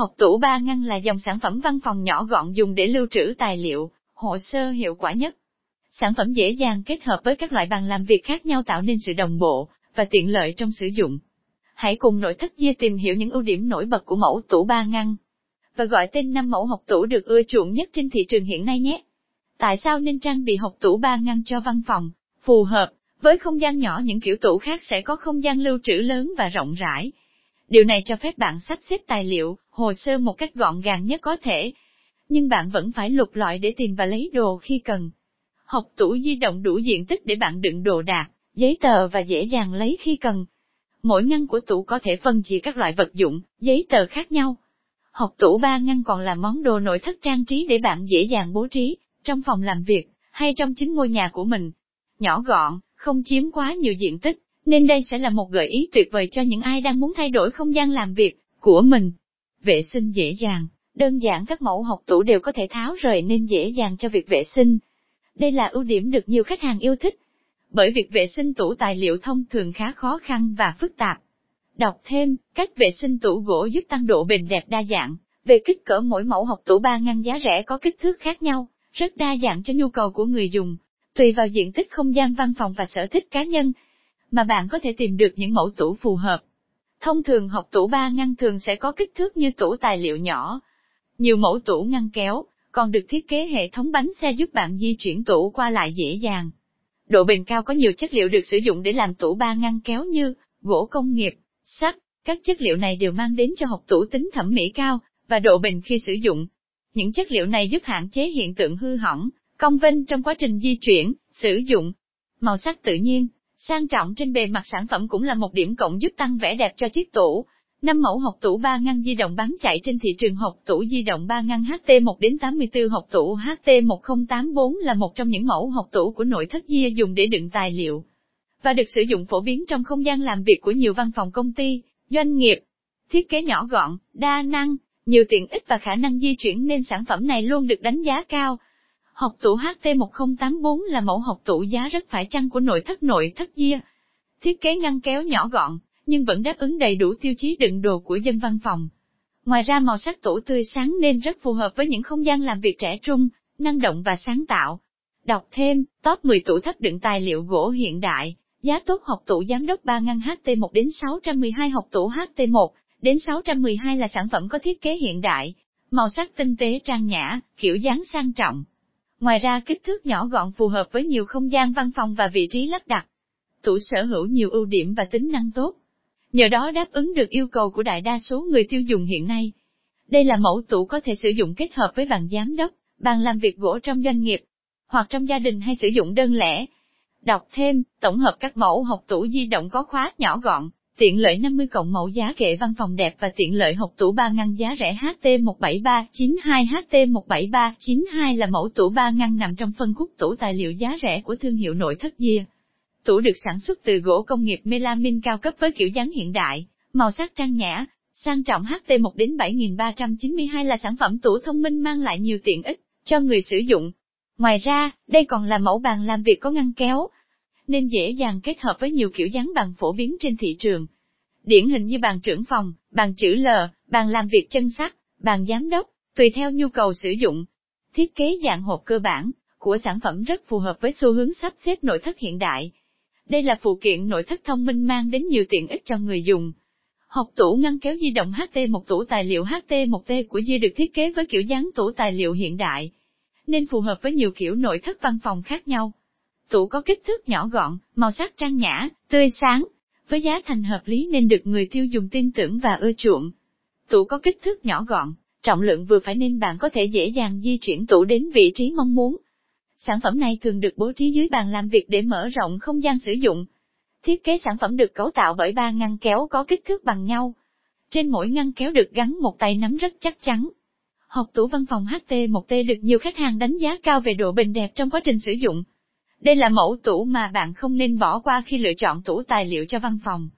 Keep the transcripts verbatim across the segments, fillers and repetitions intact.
Hộp tủ ba ngăn là dòng sản phẩm văn phòng nhỏ gọn dùng để lưu trữ tài liệu, hồ sơ hiệu quả nhất. Sản phẩm dễ dàng kết hợp với các loại bàn làm việc khác nhau tạo nên sự đồng bộ và tiện lợi trong sử dụng. Hãy cùng Nội thất Zear tìm hiểu những ưu điểm nổi bật của mẫu tủ ba ngăn và gọi tên năm mẫu hộp tủ được ưa chuộng nhất trên thị trường hiện nay nhé. Tại sao nên trang bị hộp tủ ba ngăn cho văn phòng? Phù hợp với không gian nhỏ, những kiểu tủ khác sẽ có không gian lưu trữ lớn và rộng rãi. Điều này cho phép bạn sắp xếp tài liệu, hồ sơ một cách gọn gàng nhất có thể, nhưng bạn vẫn phải lục lọi để tìm và lấy đồ khi cần. Hộp tủ di động đủ diện tích để bạn đựng đồ đạc, giấy tờ và dễ dàng lấy khi cần. Mỗi ngăn của tủ có thể phân chia các loại vật dụng, giấy tờ khác nhau. Hộp tủ ba ngăn còn là món đồ nội thất trang trí để bạn dễ dàng bố trí, trong phòng làm việc, hay trong chính ngôi nhà của mình. Nhỏ gọn, không chiếm quá nhiều diện tích, nên đây sẽ là một gợi ý tuyệt vời cho những ai đang muốn thay đổi không gian làm việc của mình. Vệ sinh dễ dàng, đơn giản các mẫu hộp tủ đều có thể tháo rời nên dễ dàng cho việc vệ sinh. Đây là ưu điểm được nhiều khách hàng yêu thích, bởi việc vệ sinh tủ tài liệu thông thường khá khó khăn và phức tạp. Đọc thêm, cách vệ sinh tủ gỗ giúp tăng độ bền đẹp đa dạng. Về kích cỡ, mỗi mẫu hộp tủ ba ngăn giá rẻ có kích thước khác nhau, rất đa dạng cho nhu cầu của người dùng, tùy vào diện tích không gian văn phòng và sở thích cá nhân mà bạn có thể tìm được những mẫu tủ phù hợp. Thông thường hộp tủ ba ngăn thường sẽ có kích thước như tủ tài liệu nhỏ. Nhiều mẫu tủ ngăn kéo còn được thiết kế hệ thống bánh xe giúp bạn di chuyển tủ qua lại dễ dàng. Độ bền cao, có nhiều chất liệu được sử dụng để làm tủ ba ngăn kéo như gỗ công nghiệp, sắt. Các chất liệu này đều mang đến cho hộp tủ tính thẩm mỹ cao và độ bền khi sử dụng. Những chất liệu này giúp hạn chế hiện tượng hư hỏng, cong vênh trong quá trình di chuyển, sử dụng. Màu sắc tự nhiên, sang trọng trên bề mặt sản phẩm cũng là một điểm cộng giúp tăng vẻ đẹp cho chiếc tủ. Năm mẫu hộp tủ ba ngăn di động bán chạy trên thị trường. Hộp tủ di động ba ngăn H T một đến tám mươi tư. Hộp tủ H T một không tám tư là một trong những mẫu hộp tủ của nội thất Zear dùng để đựng tài liệu và được sử dụng phổ biến trong không gian làm việc của nhiều văn phòng, công ty, doanh nghiệp. Thiết kế nhỏ gọn, đa năng, nhiều tiện ích và khả năng di chuyển nên sản phẩm này luôn được đánh giá cao. Hộp tủ H T một không tám tư là mẫu hộp tủ giá rất phải chăng của nội thất nội thất Zear. Thiết kế ngăn kéo nhỏ gọn, nhưng vẫn đáp ứng đầy đủ tiêu chí đựng đồ của dân văn phòng. Ngoài ra, màu sắc tủ tươi sáng nên rất phù hợp với những không gian làm việc trẻ trung, năng động và sáng tạo. Đọc thêm, top mười tủ thấp đựng tài liệu gỗ hiện đại, giá tốt. Hộp tủ giám đốc ba ngăn H T một đến sáu trăm mười hai. Hộp tủ H T một đến sáu trăm mười hai là sản phẩm có thiết kế hiện đại, màu sắc tinh tế trang nhã, kiểu dáng sang trọng. Ngoài ra, kích thước nhỏ gọn phù hợp với nhiều không gian văn phòng và vị trí lắp đặt. Tủ sở hữu nhiều ưu điểm và tính năng tốt, nhờ đó đáp ứng được yêu cầu của đại đa số người tiêu dùng hiện nay. Đây là mẫu tủ có thể sử dụng kết hợp với bàn giám đốc, bàn làm việc gỗ trong doanh nghiệp, hoặc trong gia đình, hay sử dụng đơn lẻ. Đọc thêm, tổng hợp các mẫu hộp tủ di động có khóa nhỏ gọn, tiện lợi năm mươi cộng mẫu giá kệ văn phòng đẹp và tiện lợi. Hộp tủ ba ngăn giá rẻ H T một bảy ba chín hai. H T một bảy ba chín hai là mẫu tủ ba ngăn nằm trong phân khúc tủ tài liệu giá rẻ của thương hiệu nội thất Zear. Tủ được sản xuất từ gỗ công nghiệp melamine cao cấp với kiểu dáng hiện đại, màu sắc trang nhã, sang trọng. H T một đến bảy ba chín hai là sản phẩm tủ thông minh mang lại nhiều tiện ích cho người sử dụng. Ngoài ra, đây còn là mẫu bàn làm việc có ngăn kéo, nên dễ dàng kết hợp với nhiều kiểu dáng bàn phổ biến trên thị trường. Điển hình như bàn trưởng phòng, bàn chữ L, bàn làm việc chân sắt, bàn giám đốc, tùy theo nhu cầu sử dụng. Thiết kế dạng hộp cơ bản của sản phẩm rất phù hợp với xu hướng sắp xếp nội thất hiện đại. Đây là phụ kiện nội thất thông minh mang đến nhiều tiện ích cho người dùng. Hộp tủ ngăn kéo di động H T một. Tủ tài liệu H T một T của Zear được thiết kế với kiểu dáng tủ tài liệu hiện đại, nên phù hợp với nhiều kiểu nội thất văn phòng khác nhau. Tủ có kích thước nhỏ gọn, màu sắc trang nhã, tươi sáng, với giá thành hợp lý nên được người tiêu dùng tin tưởng và ưa chuộng. Tủ có kích thước nhỏ gọn, trọng lượng vừa phải nên bạn có thể dễ dàng di chuyển tủ đến vị trí mong muốn. Sản phẩm này thường được bố trí dưới bàn làm việc để mở rộng không gian sử dụng. Thiết kế sản phẩm được cấu tạo bởi ba ngăn kéo có kích thước bằng nhau. Trên mỗi ngăn kéo được gắn một tay nắm rất chắc chắn. Hộp tủ văn phòng H T một T được nhiều khách hàng đánh giá cao về độ bền đẹp trong quá trình sử dụng. Đây là mẫu tủ mà bạn không nên bỏ qua khi lựa chọn tủ tài liệu cho văn phòng.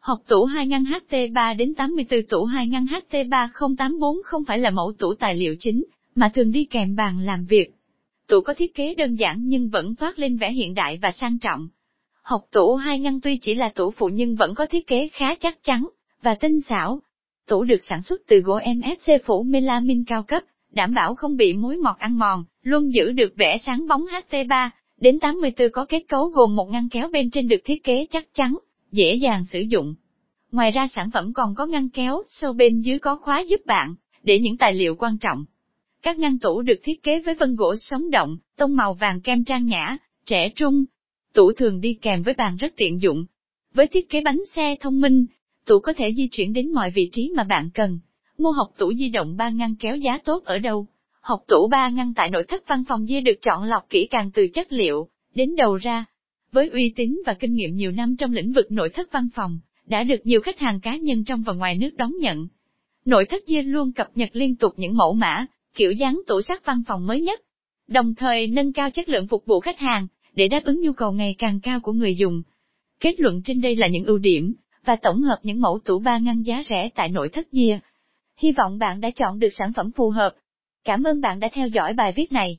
Hộp tủ hai ngăn H T ba đến tám mươi tư. Tủ hai ngăn H T ba không tám tư không phải là mẫu tủ tài liệu chính, mà thường đi kèm bàn làm việc. Tủ có thiết kế đơn giản nhưng vẫn toát lên vẻ hiện đại và sang trọng. Hộp tủ hai ngăn tuy chỉ là tủ phụ nhưng vẫn có thiết kế khá chắc chắn và tinh xảo. Tủ được sản xuất từ gỗ em ép xê phủ melamine cao cấp, đảm bảo không bị muối mọt ăn mòn, luôn giữ được vẻ sáng bóng hát tê ba đến tám tư có kết cấu gồm một ngăn kéo bên trên được thiết kế chắc chắn, dễ dàng sử dụng. Ngoài ra sản phẩm còn có ngăn kéo sâu bên dưới có khóa giúp bạn, để những tài liệu quan trọng. Các ngăn tủ được thiết kế với vân gỗ sống động, tông màu vàng kem trang nhã, trẻ trung. Tủ thường đi kèm với bàn rất tiện dụng. Với thiết kế bánh xe thông minh, tủ có thể di chuyển đến mọi vị trí mà bạn cần. Mua hộc tủ di động ba ngăn kéo giá tốt ở đâu? Hộc tủ ba ngăn tại nội thất văn phòng Zear được chọn lọc kỹ càng từ chất liệu đến đầu ra. Với uy tín và kinh nghiệm nhiều năm trong lĩnh vực nội thất văn phòng, đã được nhiều khách hàng cá nhân trong và ngoài nước đón nhận. Nội thất Zear luôn cập nhật liên tục những mẫu mã, kiểu dáng tủ sắt văn phòng mới nhất, đồng thời nâng cao chất lượng phục vụ khách hàng để đáp ứng nhu cầu ngày càng cao của người dùng. Kết luận trên đây là những ưu điểm và tổng hợp những mẫu tủ ba ngăn giá rẻ tại nội thất Zear. Hy vọng bạn đã chọn được sản phẩm phù hợp. Cảm ơn bạn đã theo dõi bài viết này.